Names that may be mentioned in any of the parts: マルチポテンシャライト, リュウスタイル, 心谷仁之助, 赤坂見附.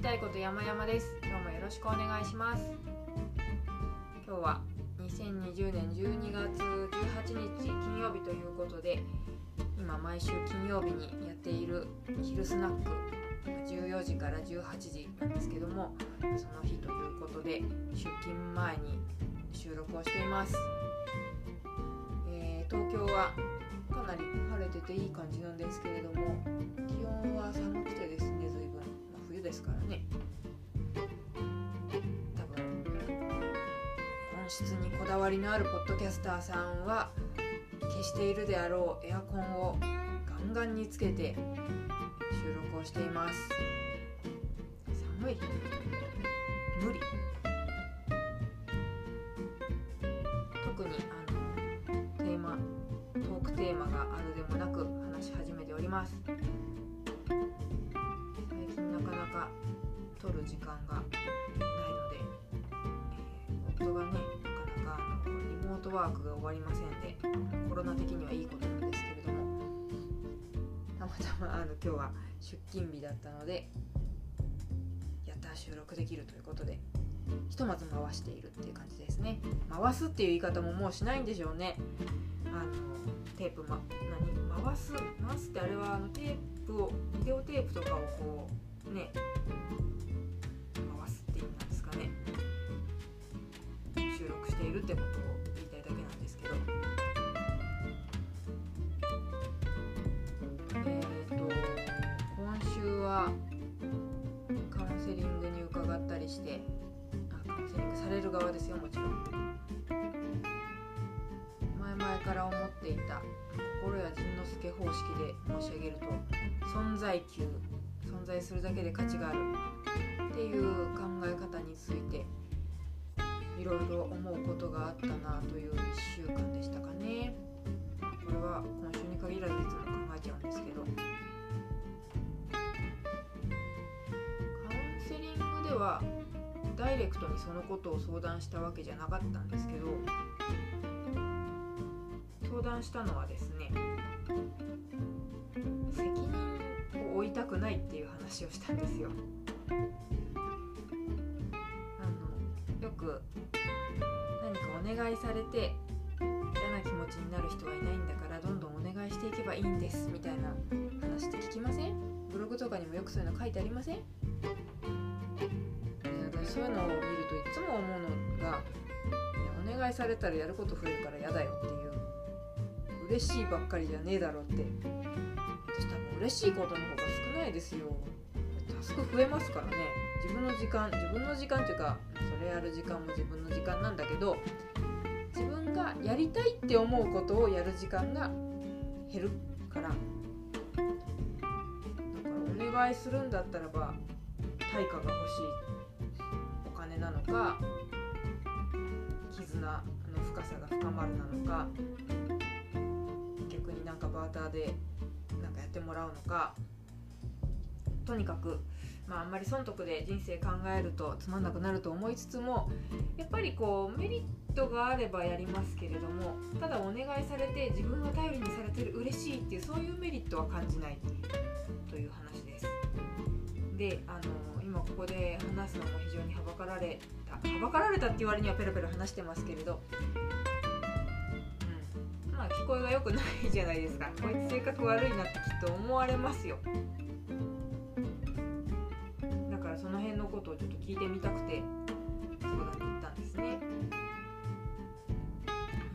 きたいこと山々です。今日もよろしくお願いします。今日は2020年12月18日金曜日ということで、今毎週金曜日にやっている昼スナック14時から18時なんですけども、その日ということで出勤前に収録をしています。東京はかなり晴れてていい感じなんですけれども、気温は寒くてですね、随分、冬ですからね、多分音質にこだわりのあるポッドキャスターさんは消しているであろうエアコンをガンガンにつけて収録をしています。寒い、無理。特にテーマがあるでもなく話し始めております。最近なかなか撮る時間がないので、夫がね、なかなかリモートワークが終わりませんで、コロナ的にはいいことなんですけれども、たまたま今日は出勤日だったので、やったら収録できるということでひとまず回しているっていう感じですね。回すっていう言い方ももうしないんでしょうね。テープ、回すってあれはテープを、ビデオテープとかをこうね、回すって意味なんですかね。収録しているってことを言いたいだけなんですけど、今週はカウンセリングに伺ったりして、カウンセリングされる側ですよ、もちろん。前から思っていた心谷仁之助方式で申し上げると、存在級、存在するだけで価値があるっていう考え方についていろいろ思うことがあったなという1週間でしたかね。これは今週に限らずいつも考えちゃうんですけど、カウンセリングではダイレクトにそのことを相談したわけじゃなかったんですけど、相談したのはですね、責任を負いたくないっていう話をしたんですよ。よく何かお願いされて嫌な気持ちになる人はいないんだから、どんどんお願いしていけばいいんですみたいな話って聞きません？ブログとかにもよくそういうの書いてありません？そういうのを見るといつも思うのが、お願いされたらやること増えるから嫌だよっていう、嬉しいばっかりじゃねえだろって。私多分嬉しいことの方が少ないですよ。タスク増えますからね。自分の時間っていうか、それやる時間も自分の時間なんだけど、自分がやりたいって思うことをやる時間が減るから、お願いするんだったらば対価が欲しい、お金なのか、絆の深さが深まるなのか、バーターでなんかやってもらうのか、とにかく、あんまり損得で人生考えるとつまんなくなると思いつつも、やっぱりこうメリットがあればやりますけれども、ただお願いされて自分が頼りにされてる、嬉しいっていう、そういうメリットは感じないという話です。で、今ここで話すのも非常にはばかられたっていう割にはペラペラ話してますけれど、聞こえが良くないじゃないですか。こいつ性格悪いなってきっと思われますよ。だからその辺のことをちょっと聞いてみたくて相談に行ったんですね。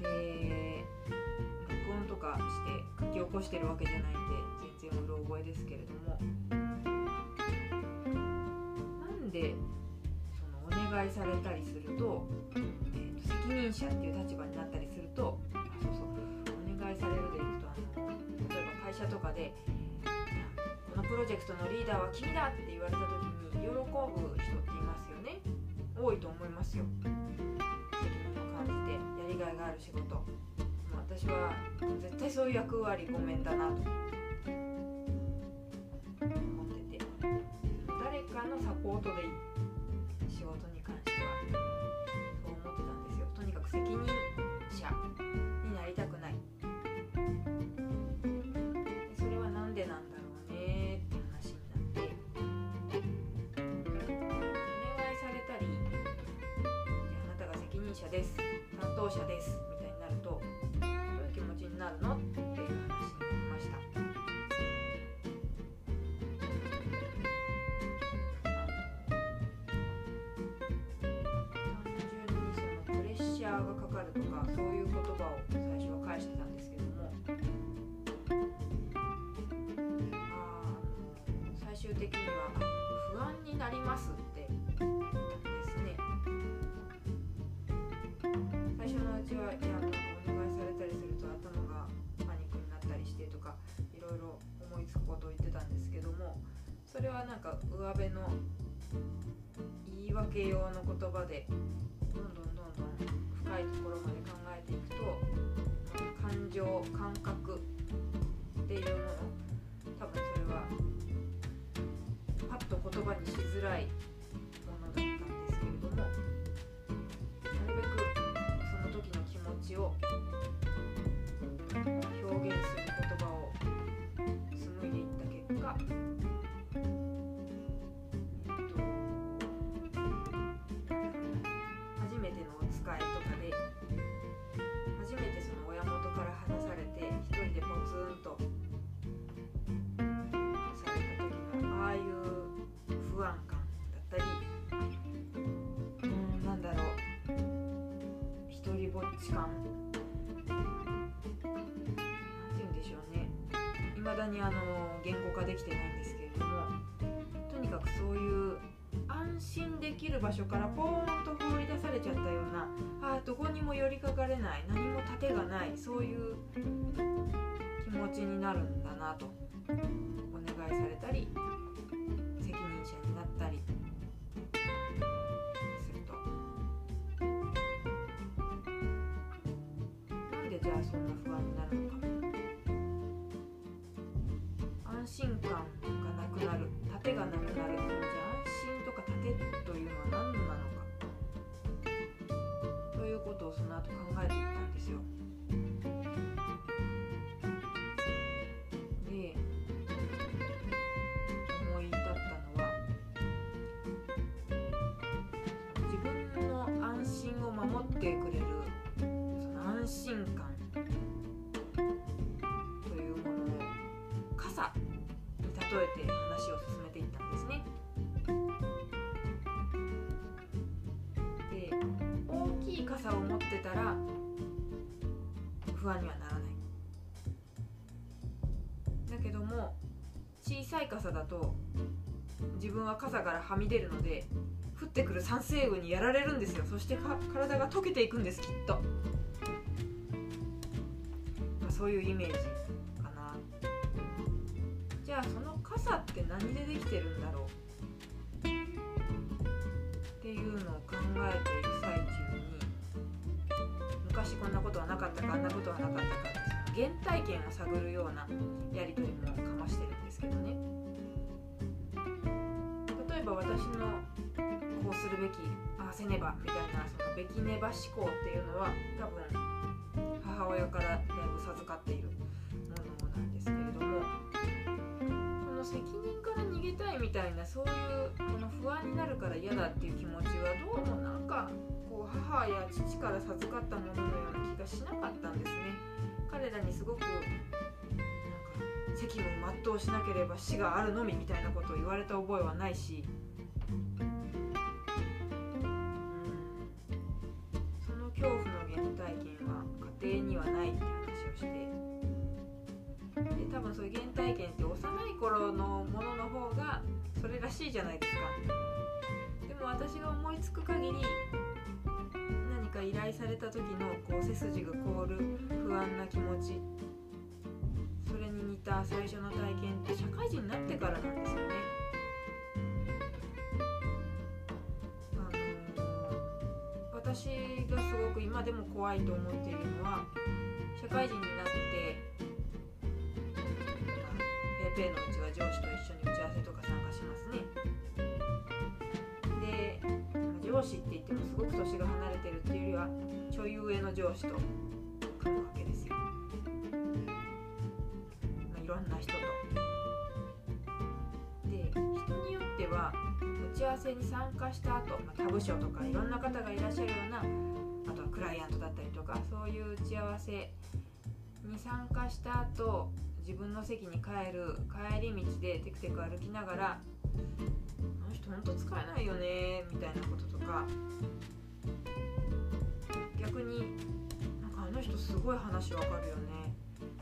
で、録音とかして書き起こしてるわけじゃないんで、全然うろ覚えですけれども、なんでそのお願いされたりすると、責任者っていう立場になったりすると、されるでいくと、例えば会社とかで、このプロジェクトのリーダーは君だって言われた時に喜ぶ人っていますよね。多いと思いますよ。責任を感じてやりがいがある仕事、私は絶対そういう役割ごめんだなと思ってて、誰かのサポートで仕事に関してはそう思ってたんですよ。とにかく責任者になりたくない。それはなんでなんだろうねって話になって、者です、担当者です、みたいになるとどういう気持ちになるのっていう話になりました。単純にそのプレッシャーがかかるとかそういう言葉を最初は返してたんですけども、最終的には不安になりますって私はお願いされたりすると頭がパニックになったりしてとかいろいろ思いつくことを言ってたんですけども、それはなんか上辺の言い訳用の言葉でどんどん深いところまで考えていくと、感情感覚っていうもの、多分それはパッと言葉にしづらいものだったんですけれども、なるべく気持ちを表現する言葉を紡いでいった結果、初めてのお使いとかで初めてその親元から離されて一人でポツンとされた時のああいう不安感だったり、ぼっち感、なんて言うんでしょうね、いまだに言語化できてないんですけれども、とにかくそういう安心できる場所からポーンと放り出されちゃったような、どこにも寄りかかれない、何も盾がない、そういう気持ちになるんだなと。お願いされたり責任者になったりじゃあそんな不安になるのか、安心感がなくなる、盾がなくなる、じゃあ安心とか盾というのは何なのかということをその後考えていったんですよ。で、思い至ったのは自分の安心を守ってくれる安心感というものを傘に例えて話を進めていったんですね。で、大きい傘を持ってたら不安にはならない。だけども小さい傘だと自分は傘からはみ出るので降ってくる酸性雨にやられるんですよ。そして体が溶けていくんです、きっと。そういうイメージかな。じゃあその傘って何でできてるんだろうっていうのを考えている最中に、昔こんなことはなかったか、あんなことはなかったか、原体験を探るようなやり取りもかましてるんですけどね。例えば私のこうするべき、ああせねばみたいな、そのべきねば思考っていうのは多分母親からだいぶ授かっているものなんですけれども、この責任から逃げたいみたいな、そういうこの不安になるから嫌だっていう気持ちはどうもなんかこう母や父から授かったもののような気がしなかったんですね。彼らにすごくなんか責務を全うしなければ死があるのみみたいなことを言われた覚えはないし、その恐怖の原体験は家庭にはないって話をして、で多分そういう原体験って幼い頃のものの方がそれらしいじゃないですか。でも私が思いつく限り、何か依頼された時のこう背筋が凍る不安な気持ち、それに似た最初の体験って社会人になってからなんですよね。私がすごく今でも怖いと思っているのは、社会人になってペーペーのうちは上司と一緒に打ち合わせとか参加しますね。で、上司って言ってもすごく年が離れてるっていうよりはちょい上の上司とかむわけですよ、いろんな人と。で、人によっては打ち合わせに参加した後、他部署とかいろんな方がいらっしゃるようなライアントだったりとか、そういう打ち合わせに参加した後、自分の席に帰る帰り道でテクテク歩きながら、あの人ほんと使えないよねみたいなこととか、逆になんかあの人すごい話わかるよね、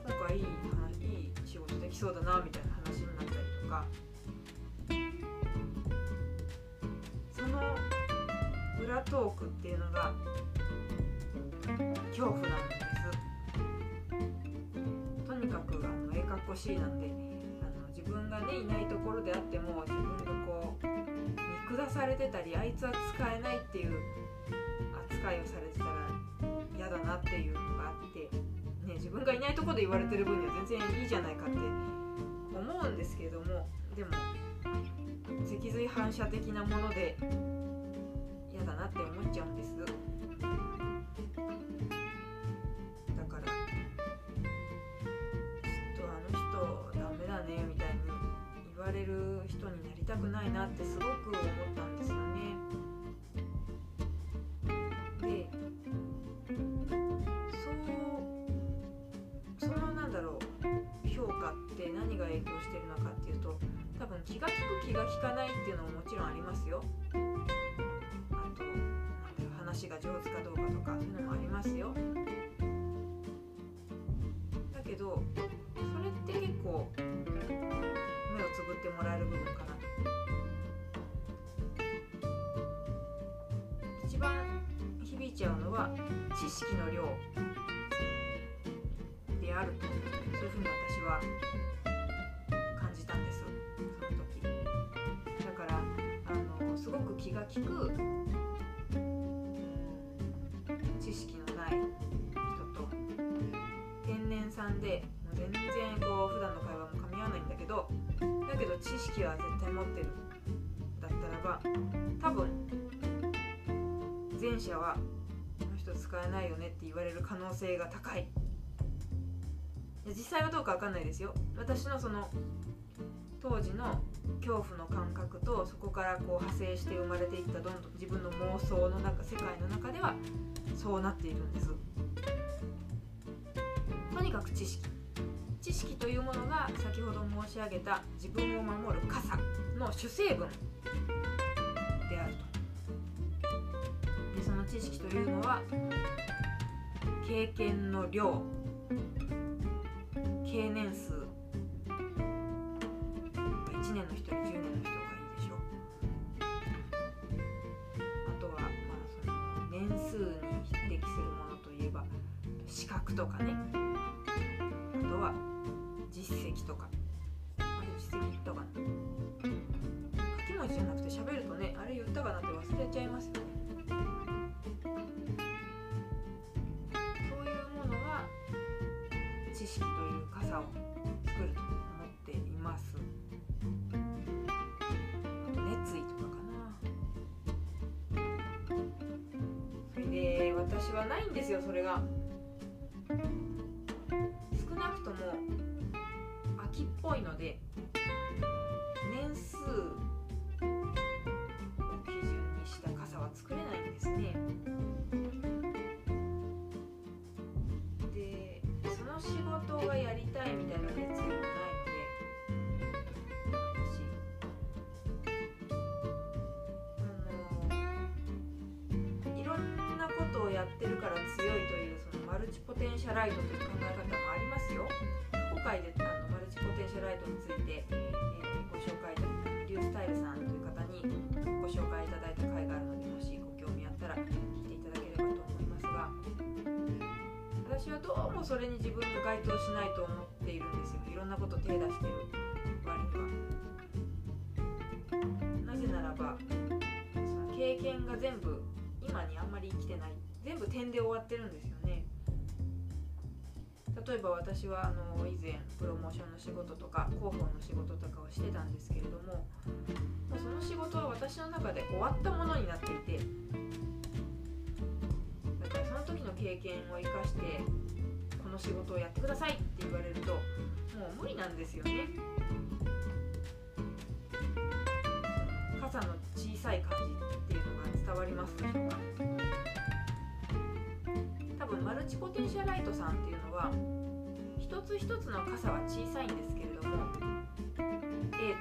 今回いい話、いい仕事できそうだなみたいな話になったりとか、その裏トークっていうのが恐怖なんです。とにかくええかっこしいなんで、自分がねいないところであっても自分がこう見下されてたり、あいつは使えないっていう扱いをされてたら嫌だなっていうのがあって、ね、自分がいないところで言われてる分には全然いいじゃないかって思うんですけども、でも脊髄反射的なもので嫌だなって思っちゃうんです。だからちょっとあの人ダメだねみたいに言われる人になりたくないなってすごく思ったんですよね。で、そのなんだろう、評価って何が影響してるのかっていうと、多分気が利く気が利かないっていうのももちろんありますよ。話が上手かどうかとかそういうのもありますよ。だけどそれって結構目をつぶってもらえる部分かなと。一番響いちゃうのは知識の量であると、そういうふうに私は感じたんです、その時。だからすごく気が利く知識のない人と、天然さんで全然こう普段の会話も噛み合わないんだけど、だけど知識は絶対持ってるだったらば、多分前者はこの人使えないよねって言われる可能性が高い。実際はどうか分かんないですよ。私のその当時の恐怖の感覚と、そこからこう派生して生まれていったどんどん自分の妄想の中、世界の中ではそうなっているんです。とにかく知識というものが、先ほど申し上げた自分を守る傘の主成分であると。で、その知識というのは経験の量、経年数、1年の人、10年の人がいいでしょう。あとは、その年数に匹敵するものといえば資格とかね、あとは実績とか、実績言ったかな、書き文字じゃなくて喋るとね、あれ言ったかなって忘れちゃいますよね。そういうものが知識という傘を作ると思っています。私はないんですよ、それが。少なくとも秋っぽいので、年数を基準にした傘は作れないんですね。で、その仕事がやりたいみたいな熱意もないので、やってるから強いという、そのマルチポテンシャライトという考え方もありますよ。過去回でマルチポテンシャライトについて、ご紹介いただいたリュウスタイルさんという方にご紹介いただいた回があるので、もしご興味あったら聞いていただければと思いますが、私はどうもそれに自分が該当しないと思っているんですよ。いろんなことを手出している割には。なぜならば、その経験が全部今にあんまり生きてない、全部点で終わってるんですよね。例えば私は以前プロモーションの仕事とか広報の仕事とかをしてたんですけれども、その仕事は私の中で終わったものになっていて、だからその時の経験を生かしてこの仕事をやってくださいって言われると、もう無理なんですよね。傘の小さい感じっていうのが伝わりますでしょうか。多分マルチポテンシャライトさんっていうのは一つ一つの傘は小さいんですけれども A とい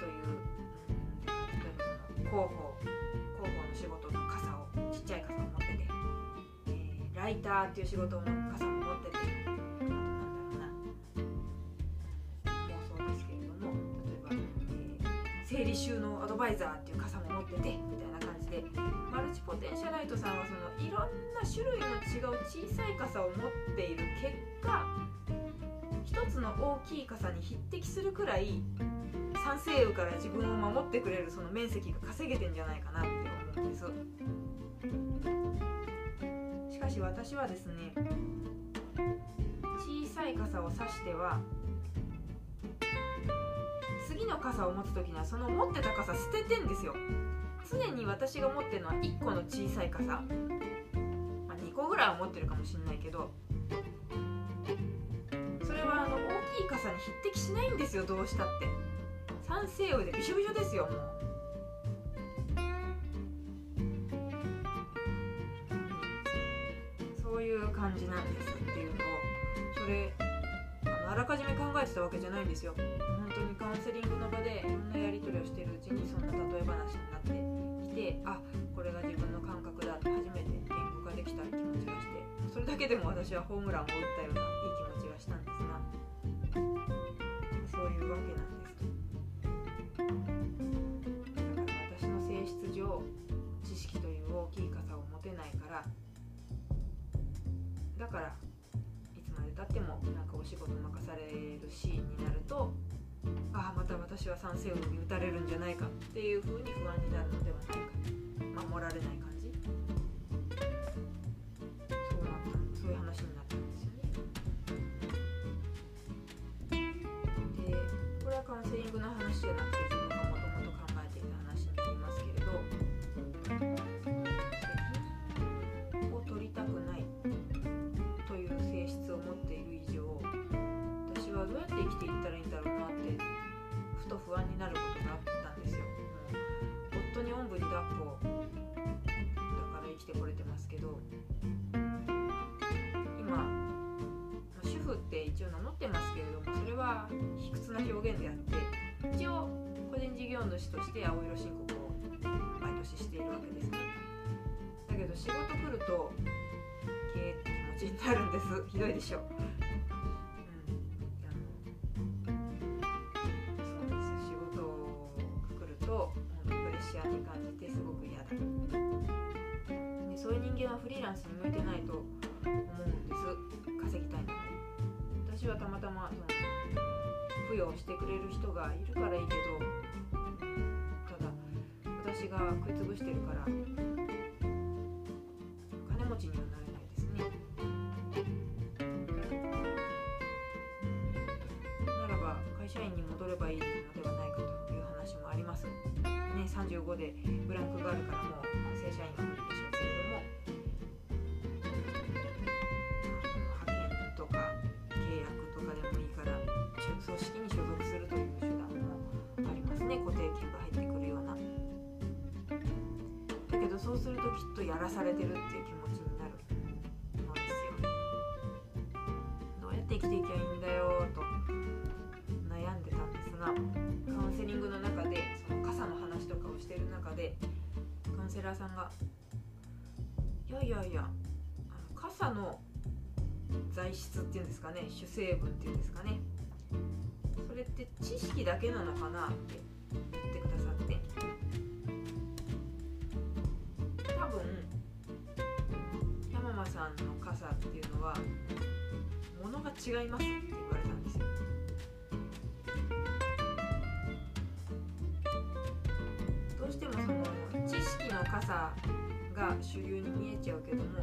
う広報の仕事の傘をちっちゃい傘を持ってて、ライターっていう仕事の傘も持ってて、整理収納アドバイザーっていう傘も持っててみたいな感じで、マルチポテンシャライトさんはそのいろんな種類の違う小さい傘を持っている結果、一つの大きい傘に匹敵するくらい酸性雨から自分を守ってくれるその面積が稼げてんじゃないかなって思うんです。しかし私はですね、小さい傘を差しては次の傘を持つときにはその持ってた傘捨ててんですよ。常に私が持ってるのは1個の小さい傘、2個ぐらいは持ってるかもしれないけど、それは大きい傘に匹敵しないんですよ。どうしたって酸性雨でびしょびしょですよ。もうそういう感じなんですっていうのを、それあらかじめ考えてたわけじゃないんですよ。本当にカウンセリングの場でいろんなやり取りをしているうちにそんな例え話になってきて、あ、これが自分の感覚だって初めて言語化できた気持ちがして、それだけでも私はホームランを打ったようないい気持ちがしたんですが、そういうわけなんです。だから私の性質上、知識という大きい傘を持てないから、だからだってもなんかお仕事任されるシーンになると、ああまた私は酸性雨に打たれるんじゃないかっていう風に不安になるのではないか、守られない感じ、そういう話になったんですよね。でこれはカウンセリングの話じゃなくて自分がもともと考えていた話になりますけれど、責任を取りたくないという性質を持っている以上、私はどうやって生きていったらいいんだろうなってふと不安になることがあったんですよ。夫におんぶに抱っこだから生きてこれてますけど、今主婦って一応名乗ってますけれども、それは卑屈な表現であって、一応個人事業主として青色申告を毎年しているわけですね。だけど仕事来るとになるんです。ひどいでしょ、そうです。仕事を来るとプレッシャーに感じてすごく嫌だ、でそういう人間はフリーランスに向いてないと思うんです。稼ぎたいので。私はたまたま付与してくれる人がいるからいいけど、ただ私が食い潰してるから金持ちにはなれないですね。社員に戻ればいいのではないかという話もあります、ね、35でブランクがあるからもう正社員は無理でしょうけれども、派遣とか契約とかでもいいから組織に所属するという手段もありますね。固定給が入ってくるような。だけどそうするときっとやらされてるっていう気持ちになるのですよ。どうやって生きていけばいいんだよと悩んでたんですが、カウンセリングの中でその傘の話とかをしている中で、カウンセラーさんがいや傘の材質っていうんですかね、主成分っていうんですかね、それって知識だけなのかなって言ってくださって、多分山間さんの傘っていうのは物が違いますって言われたんですよ。でもその知識の傘が主流に見えちゃうけども、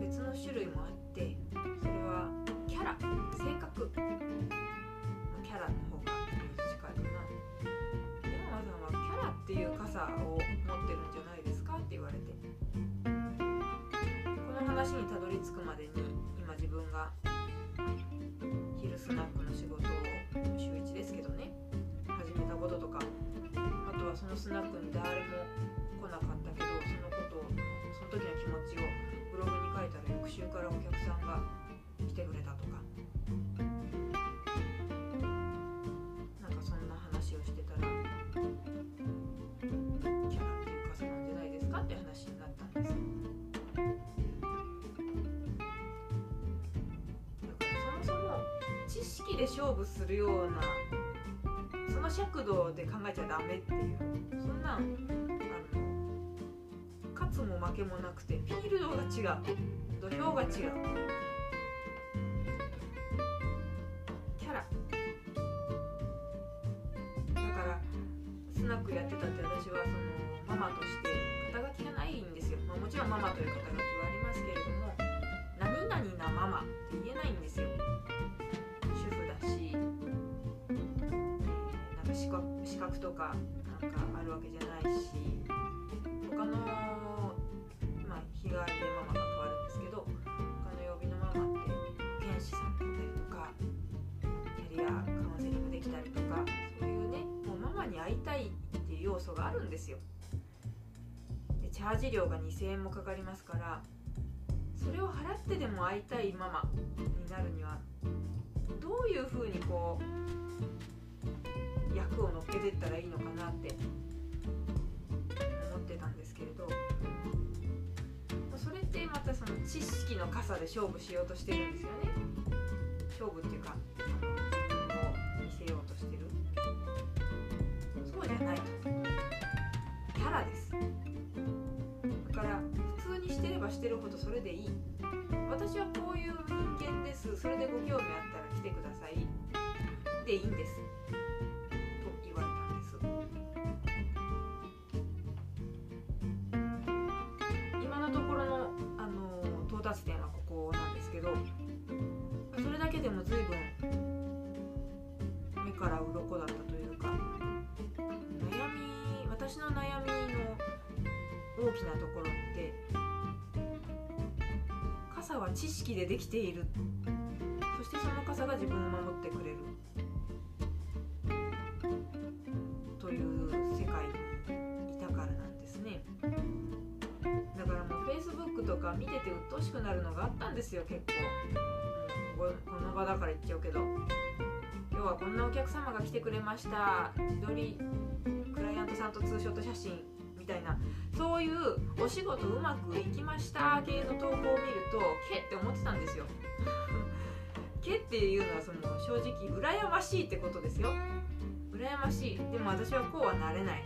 別の種類もあって、それはキャラ、性格、キャラの方が近いかな。山間さんはキャラっていう傘を持ってるんじゃないですかって言われて、この話にたどり着くまでに今自分が昼スナックの仕事を週1ですけどね、始めたこととか、そのスナックに誰も来なかったけど、そのことを、その時の気持ちをブログに書いたら翌週かからお客さんが来てくれたとか、なんかそんな話をしてたらキャラっていうかそうなんじゃないですかって話になったんです。だからそもそも知識で勝負するようなその尺度で考えちゃダメっていう、そんなん勝つも負けもなくてフィールドが違う、土俵が違う、キャラだから。スナックやってたって私はそのママとして肩書きがないんですよ、まあ、もちろんママという肩書きはありますけれども、何々なママって言えないんですよ。主婦だし、なんか資格とかなんかあるわけじゃないし、他の、まあ、日替わりでママが変わるんですけど、他の曜日のママって検視さんだったりとか、キャリアカウンセリングできたりとか、そういうね、もうママに会いたいっていう要素があるんですよ。でチャージ料が2000円もかかりますから、それを払ってでも会いたいママになるにはどういうふうにこう役を乗っけていったらいいのかなって思ってたんですけれど、それってまたその知識の傘で勝負しようとしてるんですよね。勝負っていうか見せようとしてる。そうじゃないと、キャラです。だから普通にしてればしてるほどそれでいい。私はこういう人間です、それでご興味あったら来てくださいでいいんですと言われたんです。今のところの、到達点はここなんですけど、それだけでも随分目から鱗だったというか、私の悩みの大きなところって傘は知識でできている、そしてその傘が自分を守ってくれるという世界にいたからなんですね。だからもう Facebook とか見てて鬱陶しくなるのがあったんですよ。結構この場だから言っちゃうけど、今日はこんなお客様が来てくれました、自撮りクライアントさんとツーショット写真みたいな、そういうお仕事うまくいきました系の投稿を見るとけって思ってたんですよ。けっていうのはその正直羨ましいってことですよ。羨ましい。でも私はこうはなれない。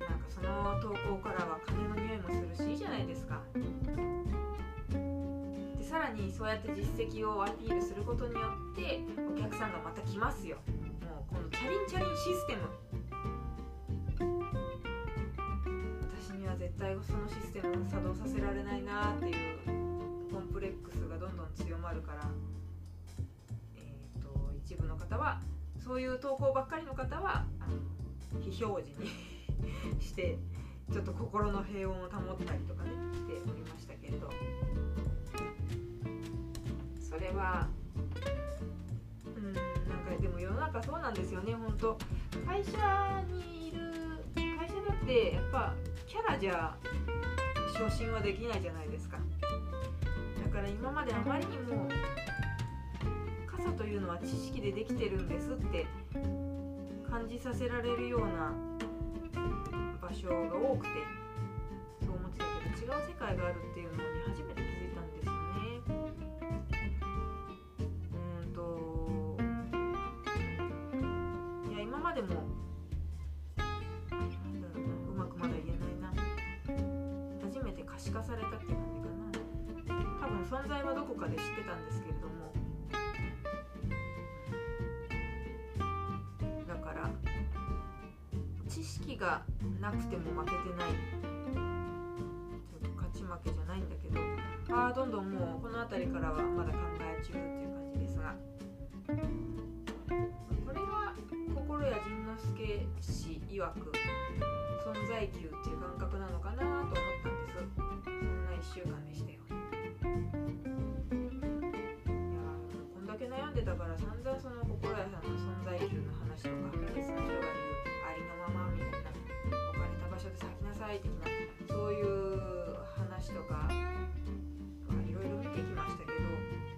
なんかその投稿からは金の匂いもするしいいじゃないですか。さらにそうやって実績をアピールすることによってお客さんがまた来ますよ。もうこのチャリンシステム、私には絶対そのシステムを作動させられないなっていうコンプレックスがどんどん強まるから、一部の方はそういう投稿ばっかりの方は非表示にしてちょっと心の平穏を保ったりとかねしておりましたけれど、それはなんかでも世の中そうなんですよね。本当会社にいる、会社だってやっぱキャラじゃ昇進はできないじゃないですか。だから今まであまりにも傘というのは知識でできてるんですって感じさせられるような場所が多くて、そう思ってたけど違う世界があるっていうのに初めて気づいたんですよね。でもうまくまだ言えないな。初めて可視化されたって感じかな。多分存在はどこかで知ってたんですけれども、だから知識がなくても負けてない、ちょっと勝ち負けじゃないんだけど、どんどんもうこの辺りからはまだ考え中っていう感じですが、これが心谷仁之助氏曰く存在級っていう感覚なのかなと思ったんです。そんな1週間でしたよ。いやこんだけ悩んでたから散々その心谷さんの存在級の話とか、別の人が言うありのままみたいな、お金題的なそういう話とかいろいろ見てきましたけど、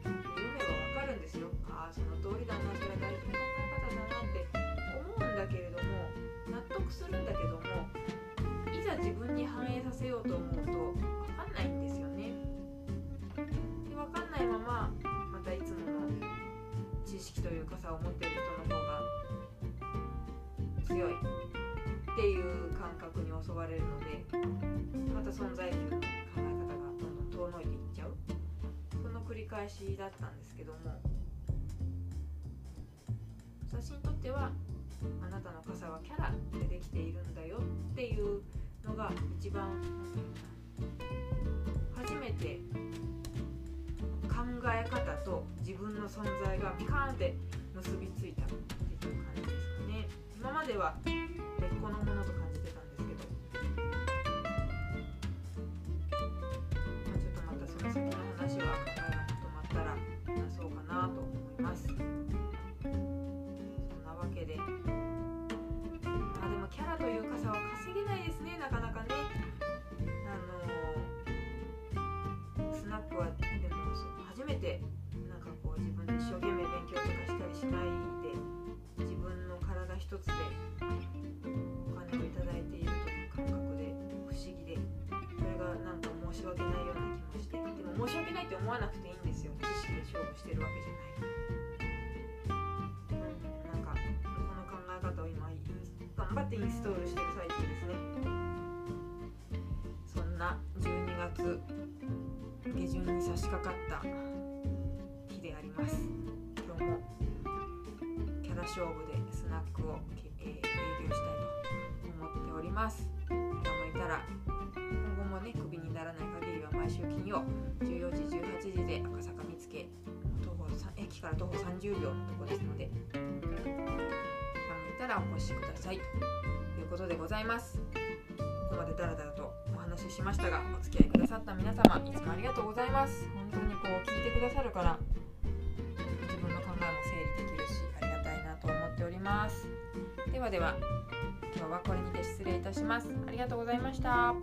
読めばわかるんですよ。ああ、その通りだな、それは大事な考え方だなって思うんだけれども、納得するんだけども、いざ自分に反映させようと思うとわかんないんですよね。で、わかんないまままたいつもの知識というかさを持っている人の方が強いっていう感覚に襲われるので、また存在という考え方がどんどん遠のいていっちゃう、その繰り返しだったんですけども、私にとってはあなたの傘はキャラでできているんだよっていうのが一番初めて考え方と自分の存在がピカーンって結びついたっていう感じですかね。今までは別個のものと感じてたんですけど、ちょっとまたその先の話は考えがまとまったら話そうかなと思います。そんなわけで、まあでもキャラという傘は稼げないですね、なかなかね。スナックはでも初めてなんかこう自分で一生懸命勉強とかしたりしないで、自分の体一つでお金をいただいているという感覚で不思議で、それがなんか申し訳ないような気もして、でも申し訳ないって思わなくていいんですよ。知識で勝負してるわけじゃない。なんかこの考え方を今頑張ってインストールしてる最中ですね。そんな12月下旬に差し掛かった日であります。今日もキャラ勝負でスナックを営業したいと思っております。気が向いたら、今後もね、クビにならない限りは毎週金曜14時18時で赤坂見附、駅から徒歩30秒のところですので、気が向いたらお越しくださいということでございます。ここまでダラダラとお話ししましたが、お付き合いくださった皆様、いつもありがとうございます。本当にこう聞いてくださるから、自分の考えも整理できるし、ありがたいなと思っております。ではでは、今日はこれにて失礼いたします。ありがとうございました。